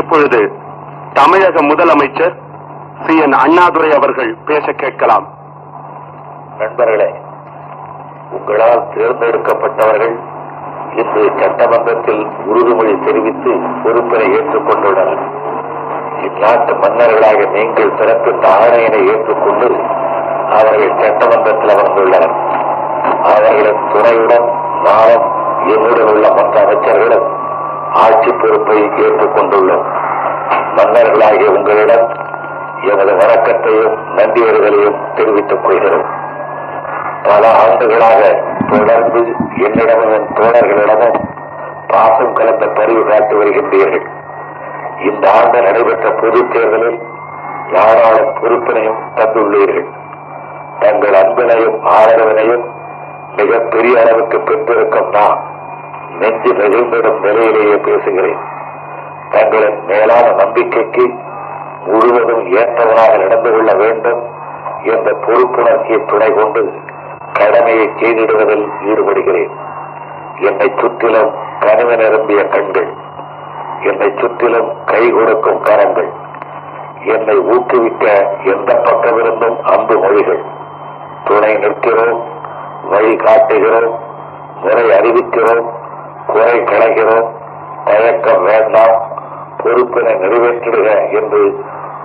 இப்பொழுது தமிழக முதலமைச்சர் சி.என். அண்ணாதுரை அவர்கள் பேச கேட்கலாம். நண்பர்களே, உங்களால் தேர்ந்தெடுக்கப்பட்டவர்கள் இன்று சட்டமன்றத்தில் உறுதிமொழி தெரிவித்து பொறுப்பினை ஏற்றுக்கொண்டுள்ளனர். இந்நாட்டு மன்னர்களாக நீங்கள் பிறப்பித்த ஆணையினை ஏற்றுக்கொண்டு அவர்கள் சட்டமன்றத்தில் அமர்ந்துள்ளனர். அவர்களின் துணையுடன் நானும் என்னுடன் உள்ள மற்ற அமைச்சர்களும் ஆட்சி பொறுப்பை ஏற்றுக்கொண்டுள்ளோம். மன்னர்களாகிய உங்களிடம் எமது வணக்கத்தையும் நன்றியர்களையும் தெரிவித்துக் கொள்கிறோம். பல ஆண்டுகளாக தொடர்ந்து என்னிடமும் தோழர்களிடமும் பாசம் கலந்த பதிவு காட்டி வருகின்றீர்கள். இந்த ஆண்டு நடைபெற்ற பொதுத் தேர்தலில் யாராலும் பொறுப்பினையும் தந்துள்ளீர்கள். தங்கள் அன்பினையும் ஆதரவினையும் மிகப்பெரிய அளவுக்கு பெற்றிருக்கும் நான் நெஞ்சு நெகிழ்ந்திடும் நிலையிலேயே பேசுகிறேன். தங்களின் மேலான நம்பிக்கைக்கு முழுவதும் ஏற்றவனாக நடந்து கொள்ள வேண்டும் என்ற பொறுப்புணர்ச்சியை துணை கொண்டு கடமையை செய்திடுவதில் ஈடுபடுகிறேன். என்னை சுற்றிலும் கனிவு நிரம்பிய கண்கள், என்னை சுற்றிலும் கை கொடுக்கும் கரங்கள், என்னை ஊக்குவிக்க எந்த பக்கமிருந்தும் அம்பு மொழிகள் துணை நிற்கிறோம், வழி காட்டுகிறோம், முறை அறிவிக்கிறோம், குறை களைகிறோம், தயக்கம் வேண்டாம், பொறுப்பினை நிறைவேற்றிடுக என்று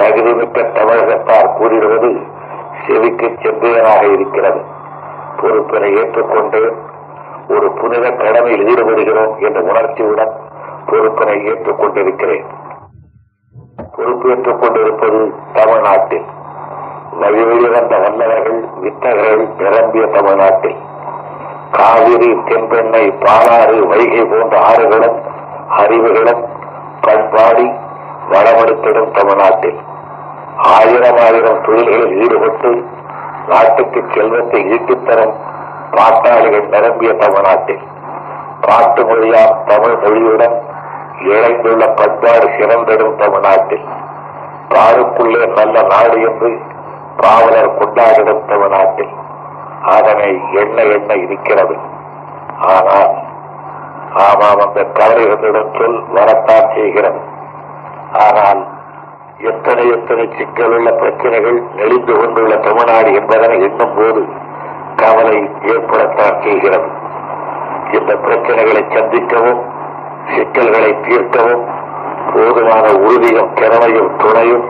தகுதிமிக்க தமிழகத்தார் கூறிடுவது செவிக்கு செம்பியனாக இருக்கிறது. பொறுப்பினை ஏற்றுக்கொண்டு ஒரு புனித கடமையில் ஈடுபடுகிறோம் என்ற உணர்ச்சியுடன் பொறுப்பினை ஏற்றுக்கொண்டிருக்கிறேன். பொறுப்பேற்றுக் கொண்டிருப்பது தமிழ்நாட்டில் வழிவழி வந்த வல்லவர்கள் வித்தகர்கள் நிரம்பிய தமிழ்நாட்டில் காவிரி, தென்பெண்ணை, பாலாறு, வைகை போன்ற ஆறுகளும் அறிவுகளும் பண்பாடி வளமெடுத்திடும் தமிழ்நாட்டில் ஆயிரம் ஆயிரம் தொழில்களில் ஈடுபட்டு நாட்டுக்கு செல்வத்தை ஈட்டித்தரும் பாட்டாளிகள் நிரம்பிய தமிழ்நாட்டில் பாட்டு மொழியால் தமிழ் மொழியுடன் இழைந்துள்ள பண்பாடு சிறந்திடும் தமிழ்நாட்டில் பாருக்குள்ளே நல்ல நாடு என்று பாவலர் கொண்டாடிடும் தமிழ்நாட்டில் அதனை எண்ண எண்ண இருக்கிறது. ஆனால் ஆமாம், அந்த தவறுகளிடம் சொல் வரத்தான் செய்கிறது. ஆனால் எத்தனை எத்தனை சிக்கலுள்ள பிரச்சனைகள் நெளிந்து கொண்டுள்ள தமிழ்நாடு என்பதனை எண்ணும் போது கவலை ஏற்படத்தான் செய்கிறது. இந்த பிரச்சனைகளை சந்திக்கவும் சிக்கல்களை தீர்க்கவும் போதுமான உறுதியும் திறமையும் துணையும்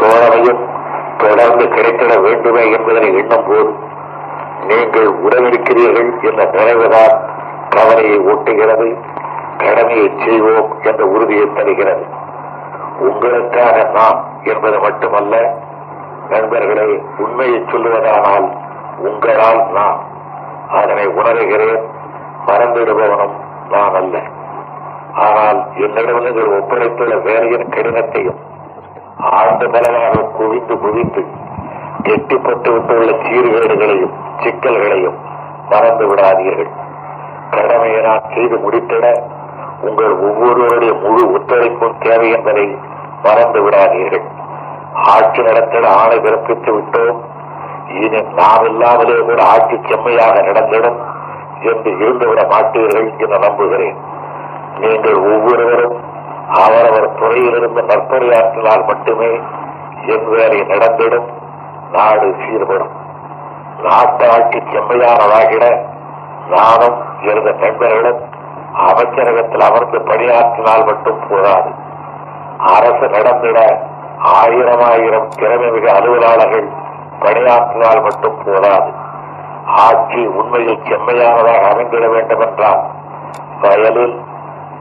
தோழமையும் தொடர்ந்து கிடைத்திட வேண்டுமே என்பதனை எண்ணும் போது நீங்கள் உடனிருக்கிறீர்கள் என்ற நிறைவுதான் கவலையை ஊட்டுகிறது, கடமையை செய்வோம் என்ற உறுதியை தருகிறது. உங்களுக்காக நாம் என்பது மட்டுமல்ல நண்பர்களை, உண்மையை சொல்லுவதானால் உங்களால் நாம் அதனை உணர்கிறேன். மறந்துடுபவனும் நான் அல்ல. ஆனால் என்னிடமிருந்து ஒப்படைத்துள்ள வேலையின் கடினத்தையும் ஆண்டு பலமாக குவிந்து குவித்து எட்டிப்பட்டு விட்டுள்ள சீர்கேடுகளையும் சிக்கல்களையும் மறந்து விடாதீர்கள். கடமையை நான் செய்து முடித்திட உங்கள் ஒவ்வொருவருடைய முழு ஒத்துழைப்பும் தேவை என்பதை மறந்து விடாதீர்கள். ஆட்சி நடத்திட ஆணை பிறப்பித்து விட்டோம், இனி நாம் இல்லாமலே கூட ஆட்சி செம்மையாக நடந்திடும் என்று இருந்துவிட மாட்டீர்கள் என்று நம்புகிறேன். நீங்கள் ஒவ்வொருவரும் அவரவர் துறையிலிருந்து நற்பணியாற்றினால் மட்டுமே என் வேலை நடந்திடும், நாடு சீர்படும். நாட்டு ஆட்சி செம்மையானதாகிட நானும் எனது நண்பர்களும் அமைச்சரகத்தில் அமர்ந்து பணியாற்றினால் மட்டும் போதாது. அரசு நடந்திட ஆயிரம் ஆயிரம் திறமைமிக அலுவலாளர்கள் பணியாற்றினால் மட்டும் போதாது. ஆட்சி உண்மையில் செம்மையானதாக அமைந்திட வேண்டும் என்றால் வயலில்,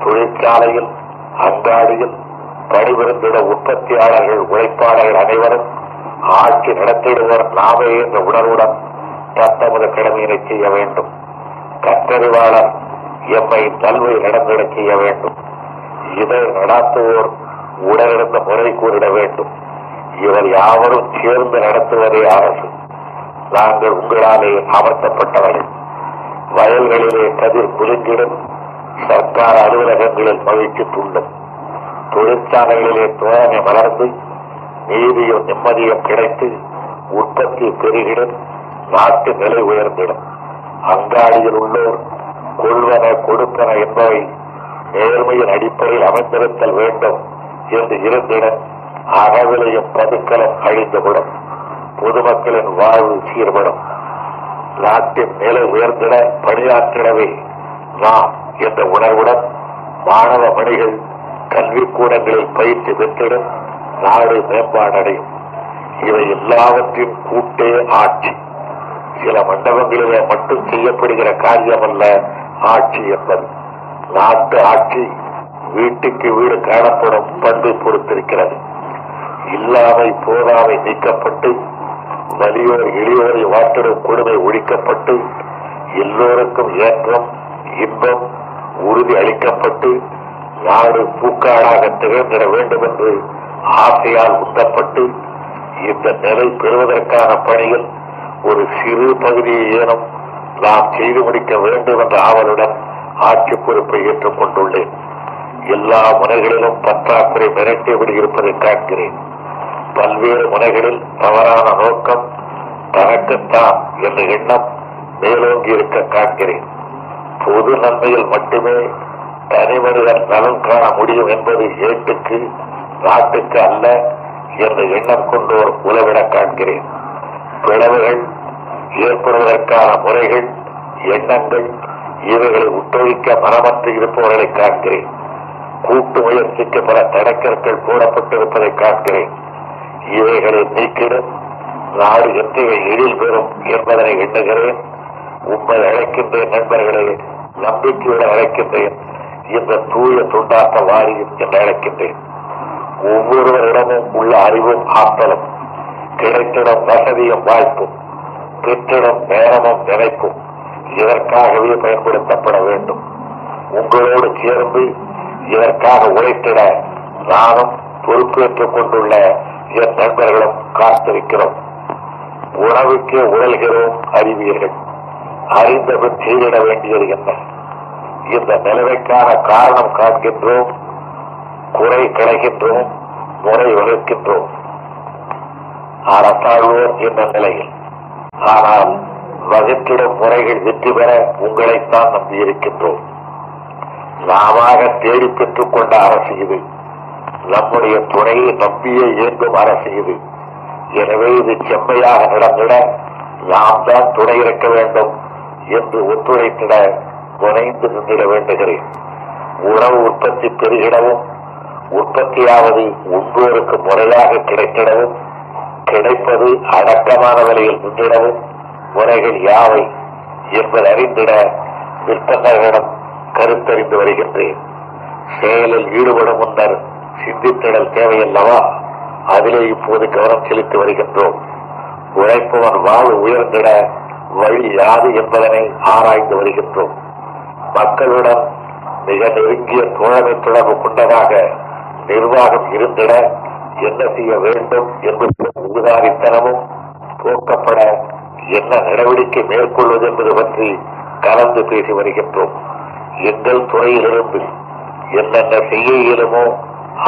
தொழிற்சாலையில், அங்காடியில் பணிபுரிந்துள்ள உற்பத்தியாளர்கள், உழைப்பாளர்கள் அனைவரும் ஆட்சி நடத்திடுவோர் நாமே என்ற உணர்வுடன் தத்தமது கடமையினை செய்ய வேண்டும். கற்றறிவாளர் எம்மை கல்வி நடந்திட செய்ய வேண்டும். இதை நடாத்துவோர் உடனிருந்த முறை கூறிட வேண்டும். இவர் யாவரும் சேர்ந்து நடத்துவதே அரசு. நாங்கள் உங்களாலே அமர்த்தப்பட்டவர்கள். வயல்களிலே கதிர் குலுங்கிடும், சர்க்கார அலுவலகங்களில் மகிழ்ச்சி தூண்டும், தொழிற்சாலைகளிலே தோழமை மலர்ந்து நீதியும் நிம்மதியும் கிடைத்து உற்பத்தி பெருகிடும், நாட்டு நிலை உயர்ந்திடும். அங்காடியில் உள்ளோர் கொள்வன கொடுப்பன என்பவை நேர்மையின் அடிப்படையில் அமைந்திருத்தல் வேண்டும் என்று இருந்திடம் அகவிலையும் பதுக்களும் அழிந்துவிடும், பொதுமக்களின் வாழ்வு சீர்படும், நாட்டின் நிலை உயர்ந்திட பணியாற்றிடவே நாம் என்ற உணர்வுடன் மாணவ மணிகள் கல்விக்கூடங்களில் பயிற்சி பெற்றிடும், நாடு மேம்பாடடையும். இவை எல்லாவற்றின் கூட்டே ஆட்சி. சில மண்டபங்களிலே மட்டும் செய்யப்படுகிற காரியமல்ல ஆட்சி என்பது. நாட்டு ஆட்சி வீட்டுக்கு வீடு காணப்படும் பண்பை பொறுத்திருக்கிறது. இல்லாமை போதாமை நீக்கப்பட்டு, வலியோர் எளியோரை வாட்டிடும் கொடுமை ஒழிக்கப்பட்டு, எல்லோருக்கும் ஏற்றம் இன்பம் உறுதி அளிக்கப்பட்டு, நாடு பூக்காடாக திகழ்ந்திட வேண்டும் என்று ஆசையால் உந்தப்பட்டு, இந்த நிலை பெறுவதற்கான பணியில் ஒரு சிறு பகுதியை ஏனும் நாம் செய்து முடிக்க வேண்டும் என்ற ஆவலுடன் ஆட்சி பொறுப்பை ஏற்றுக் கொண்டுள்ளேன். எல்லா முனைகளிலும் பற்றாக்குறை மிரட்டியபடி இருப்பதை காண்கிறேன். பல்வேறு முனைகளில் தவறான நோக்கம், தனக்குத்தான் என்ற எண்ணம் மேலோங்கி இருக்க காண்கிறேன். பொது நன்மையில் மட்டுமே தனி மனிதன் நலன் காண முடியும் என்பது ஏட்டுக்கு நாட்டுக்கு அல்ல என்ற எண்ணம் கொண்டோர் உலவிட காண்கிறேன். பிளவுகள் ஏற்படுவதற்கான முறைகள், எண்ணங்கள் இவைகளை உத்தேஜிக்க மனமற்று இருப்பவர்களை காண்கிறேன். கூட்டு முயற்சிக்கு பல தடக்கற்கள் போடப்பட்டிருப்பதை காண்கிறேன். இவைகளை நீக்கிடும் நாடு எத்தகைய எழில் பெறும் என்பதனை எண்ணுகிறேன். உண்மை அழைக்கின்றேன் நண்பர்களே, நம்பிக்கையுடன் அழைக்கின்றேன். இந்த தூய தொண்டாட்ட வாரியம் என்று அழைக்கின்றேன். ஒவ்வொருவரிடமும் உள்ள அறிவும் ஆற்றலும், கிடைத்திடம் வசதியும் வாய்ப்பும், பெற்றிடம் நேரமும் நினைப்பும் இதற்காகவே பயன்படுத்தப்பட வேண்டும். உங்களோடு சேர்ந்து இதற்காக உழைத்திட நானும் பொறுப்பேற்றுக் கொண்டுள்ள என் நண்பர்களும் காத்திருக்கிறோம். உணவுக்கே உழல்கிறோம் அறிவீர்கள். அறிந்தபின் செய்திட வேண்டியது என்ன? இந்த நிலைமைக்கான காரணம் காண்கின்றோம், குறை களைகின்றோம், முறை வகுக்கின்றோம். அரசாழ்வோம் என்ற நிலையில் ஆனால் வகுத்திடும் முறைகள் வெற்றி பெற உங்களைத்தான் நம்பியிருக்கின்றோம். நாமாக தேடி பெற்றுக் கொண்ட அரசு இது. நம்முடைய துணையை நம்பியே இயங்கும் அரசு இது. எனவே இது செம்மையாக நடந்திட நாம் தான் துணை இருக்க வேண்டும் என்று ஒத்துழைத்திட முனைந்து நின்றிட வேண்டுகிறேன். உணவு உற்பத்தி பெருகிடவும், உற்பத்தியாவது ஒவ்வொருக்கு முறையாக கிடைத்திடவும், கிடைப்பது அடக்கமான விலையில் நின்றிடவும் முறைகள் யாவை என்பது அறிந்திட விற்பனர்களிடம் கருத்தறிந்து வருகின்றேன். செயலில் ஈடுபடும் முன்னர் சிந்தித்திடல் தேவையல்லவா? அதிலே இப்போது கவனம் செலுத்தி வருகின்றோம். உழைப்பவன் வாழ்வு உயர்ந்திட வழி யாது என்பதனை ஆராய்ந்து வருகின்றோம். மக்களுடன் மிக நெருங்கிய தோழமை தொடர்பு கொண்டதாக நிர்வாகம் இருந்திட என்ன செய்ய வேண்டும் என்பது உதாரித்தனமும் போக்கப்பட என்ன நடவடிக்கை மேற்கொள்வது என்பது பற்றி கலந்து பேசி வருகின்றோம். எங்கள் துறையிலிருந்து என்னென்ன செய்ய இயலுமோ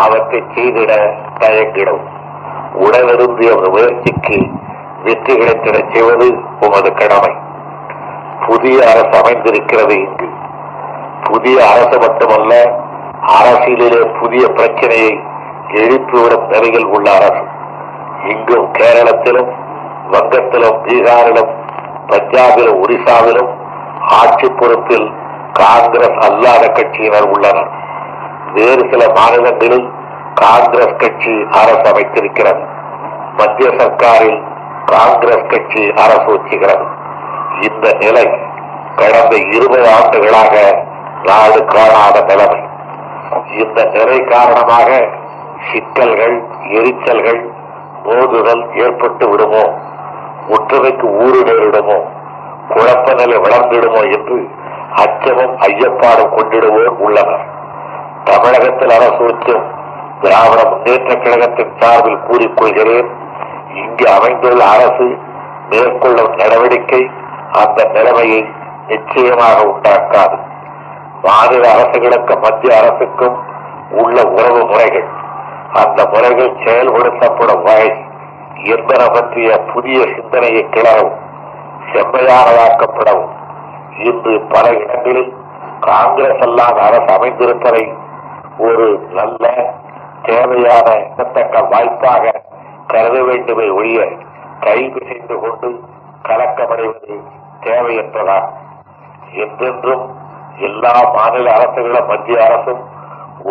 அவற்றை செய்திட தயங்கிடும். உடனிருந்திய முயற்சிக்கு வெற்றி கிடைத்திடச் செய்வது உமது கடமை. புதிய அரசு அமைந்திருக்கிறது. இங்கு புதிய அரசு மட்டுமல்ல, அரசியலிலே புதிய பிரச்சனையை எழுப்பிவிடும் நிலையில் உள்ள அரசு. இங்கும் கேரளத்திலும், வங்கத்திலும், பீகாரிலும், பஞ்சாபிலும், ஒரிசாவிலும் ஆட்சி பொறுப்பில் காங்கிரஸ் அல்லாத கட்சியினர் உள்ளனர். வேறு சில மாநிலங்களில் காங்கிரஸ் கட்சி அரசு அமைத்திருக்கிறது. மத்திய சர்க்காரில் காங்கிரஸ் கட்சி அரசு வச்சுகிறது. இந்த நிலை கடந்த 20 ஆண்டுகளாக நாடு காணாத நிலைமை. இந்த நிலை காரணமாக சிக்கல்கள், எரிச்சல்கள், மோதுதல் ஏற்பட்டு விடுமோ, ஒற்றுமைக்கு ஊறு நேரிடுமோ, குழப்ப நிலை வளர்ந்துடுமோ என்று அச்சமும் ஐயப்பாடும் கொண்டிடுவோர் உள்ளனர். தமிழகத்தில் அரசு உச்சம் திராவிட முன்னேற்றக் கழகத்தின் சார்பில் கூறிக்கொள்கிறேன். இங்கு அமைந்துள்ள அரசு மேற்கொள்ளும் நடவடிக்கை அந்த நிலைமையை நிச்சயமாக உண்டாக்காது. மாநில அரசுகளுக்கும் மத்திய அரசுக்கும் உள்ள உறவு முறைகள், அந்த முறைகள் செயல்படுத்தப்படும் வகை என்பன பற்றிய புதிய சிந்தனையை கிளறவும், செம்மையானதாக்கப்படவும் இன்று பல இடங்களில் காங்கிரஸ் அல்லாத அரசு அமைந்திருப்பதை ஒரு நல்ல தேவையான எத்தக்க வாய்ப்பாக கருத வேண்டுமே ஒழிய கைது செய்து கொண்டு கலக்கமடைவது தேவையற்றதா? என்றென்றும் எல்லா மாநில அரசுகளும் மத்திய அரசும்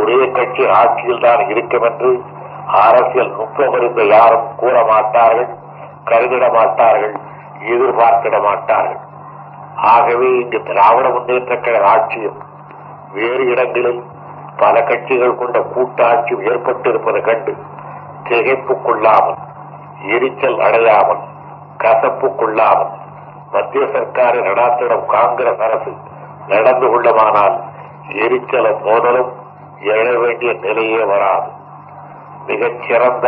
ஒரே கட்சி ஆட்சியில்தான் இருக்கும் என்று அரசியல் நுட்பமறிந்த யாரும் கூற மாட்டார்கள், கருதிட மாட்டார்கள், எதிர்பார்த்திட மாட்டார்கள். ஆகவே இங்கு திராவிட முன்னேற்றக் கழக ஆட்சியும் வேறு இடங்களில் பல கட்சிகள் கொண்ட கூட்டாட்சியும் ஏற்பட்டிருப்பதை கண்டு திகைப்புக்குள்ளாமல், எரிச்சல் அடையாமல், கசப்புக்குள்ளாமல் மத்திய சர்க்காரின் நடாத்திடம் காங்கிரஸ் அரசு நடந்து கொள்ளுமானால் எரிச்சலும் மோதலும் எழ வேண்டிய நிலையே வராது. மிகச்சிறந்த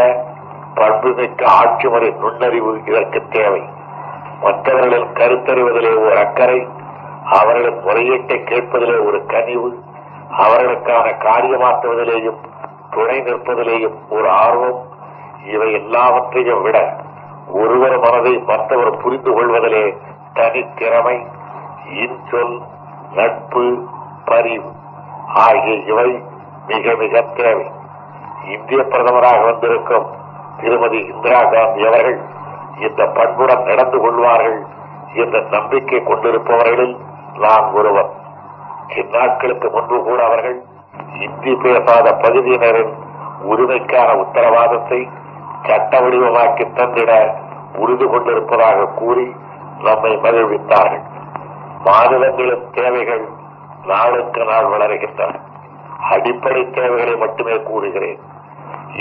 பண்புமிக்க ஆட்சி முறை நுண்ணறிவு இதற்கு தேவை. மற்றவர்களின் கருத்தறிவதிலே ஒரு அக்கறை, அவர்களின் முறையீட்டை கேட்பதிலே ஒரு கனிவு, அவர்களுக்கான காரியமாற்றுவதிலேயும் துணை நிற்பதிலேயும் ஒரு ஆர்வம், இவை எல்லாவற்றையும் விட ஒருவர் மனதை மற்றவர் புரிந்து கொள்வதிலே தனித்திறமை, இன்சொல், நட்பு, பரிவு ஆகிய இவை மிக மிக தேவை. இந்திய பிரதமராக வந்திருக்கும் திருமதி இந்திரா காந்தி அவர்கள் இந்த பண்புடன் நடந்து கொள்வார்கள் என்ற நம்பிக்கை கொண்டிருப்பவர்களில் நான் ஒருவர். இந்நாட்களுக்கு முன்பு கூட அவர்கள் இந்தி பேசாத பகுதியினரின் உரிமைக்கான உத்தரவாதத்தை சட்ட வடிவமாக்கி தந்திட உறுதி கொண்டிருப்பதாக கூறி நம்மை மகிழ்வித்தார்கள். மாநிலங்களின் தேவைகள் நாளுக்கு நாள் வளர்கின்றன. அடிப்படை தேவைகளை மட்டுமே கூறுகிறேன்.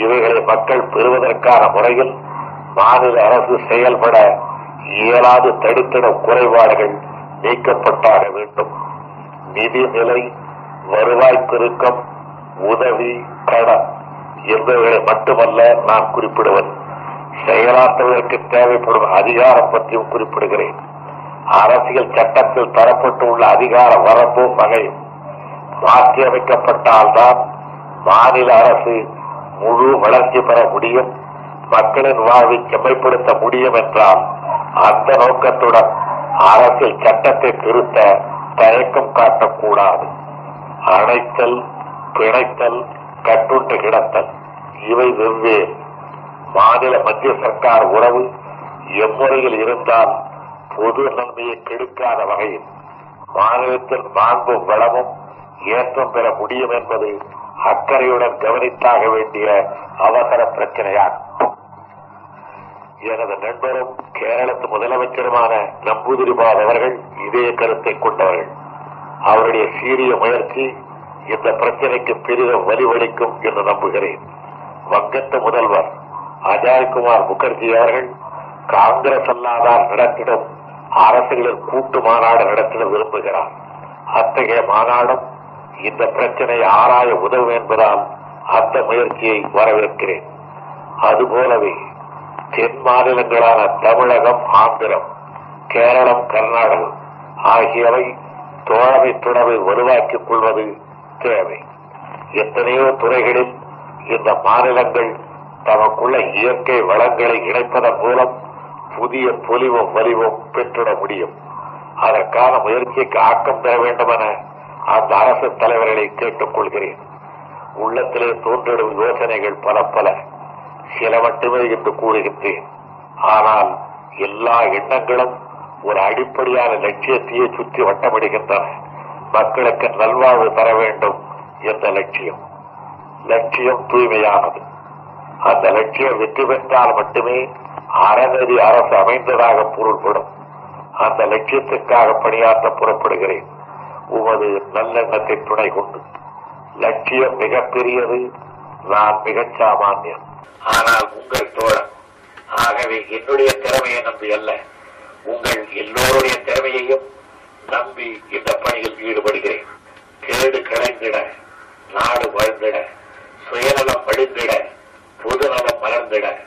இவைகளை மக்கள் பெறுவதற்கான முறையில் மாநில அரசு செயல்பட இயலாது தடுத்திடும் குறைபாடுகள் நீக்கப்பட்டாக வேண்டும். நிதி நிலை, வருவாய் பெருக்கம், உதவி, கடன் என்பவர்களை மட்டுமல்ல நான் குறிப்பிடுவது. செயலாற்றுவதற்கு தேவைப்படும் அதிகாரம் பற்றியும் குறிப்பிடுகிறேன். அரசியல் சட்டத்தில் தரப்பட்டுள்ள அதிகார வரம்பும் வகையும் மாற்றியமைக்கப்பட்டால்தான் மாநில அரசு முழு வளர்ச்சி பெற முடியும், மக்களின் வாழ்வை செம்மைப்படுத்த முடியும் என்றால் அந்த நோக்கத்துடன் அரசியல் சட்டத்தை திருத்த தயக்கம் காட்டக்கூடாது. அணைத்தல், பிணைத்தல், கட்டுண்டு கிடத்தல் இவை வெவ்வேறு. மாநில மத்திய சர்க்கார் உறவு எம்முறையில் இருந்தால் பொது நன்மையை கெடுக்காத வகையில் மாநிலத்தில் மாண்பும் வளமும் ஏற்றம் பெற முடியும் என்பது அக்கறையுடன் கவனித்தாக வேண்டிய அவசர பிரச்சனையாகும். எனது நண்பரும் கேரளத்து முதலமைச்சருமான நம்பூதிரிபாத் அவர்கள் இதே கருத்தை கொண்டவர்கள். அவருடைய சீரிய முயற்சி இந்த பிரச்சனைக்கு பெரிதும் வழிவளிக்கும் என்று நம்புகிறேன். வங்கத்து முதல்வர் அஜய்குமார் முகர்ஜி அவர்கள் காங்கிரஸ் அல்லாதார் நடத்திடம் அரசுகளின் கூட்டு மாநாடு நடத்திட விரும்புகிறார். அத்தகைய மாநாடும் இந்த பிரச்சனை ஆராய உதவும் என்பதால் அந்த முயற்சியை வரவேற்கிறேன். அதுபோலவே தென் மாநிலங்களான தமிழகம், ஆந்திரம், கேரளம், கர்நாடகம் ஆகியவை தோழமை துணவை வலுவாக்கிக் கொள்வது தேவை. எத்தனையோ துறைகளில் இந்த மாநிலங்கள் தமக்குள்ள இயற்கை வளங்களை இணைப்பதன் மூலம் புதிய பொலிவும் வலிவும் பெற்றிட முடியும். அதற்கான முயற்சிக்கு ஆக்கம் தர வேண்டும் என அந்த அரசு தலைவர்களை கேட்டுக் கொள்கிறேன். உள்ளத்திலே தோன்றிடும் யோசனைகள் பல பல, சில மட்டுமே என்று கூறுகின்றேன். ஆனால் எல்லா எண்ணங்களும் ஒரு அடிப்படையான லட்சியத்தையே சுற்றி வட்டமடைகின்றன. மக்களுக்கு நல்வாழ்வு தர வேண்டும் என்ற லட்சியம். லட்சியம் தூய்மையானது. அந்த லட்சியம் வெற்றி பெற்றால் மட்டுமே அறநெறி அரசு அமைந்ததாக பொருள்படும். அந்த லட்சியத்திற்காக பணியாற்ற புறப்படுகிறேன் உமது நல்லெண்ணத்தை துணை கொண்டு. லட்சியம் மிகப்பெரியது, நான் மிகச் சாமானியம், ஆனால் உங்கள் தோழன். ஆகவே என்னுடைய திறமையை நம்பி அல்ல, உங்கள் எல்லோருடைய திறமையையும் நம்பி இந்த பணியில் ஈடுபடுகிறேன். கேடு களைந்திட, நாடு வாழ்ந்திட, சுயநலம் வழிந்திட, பொதுநலம் மலர்ந்திட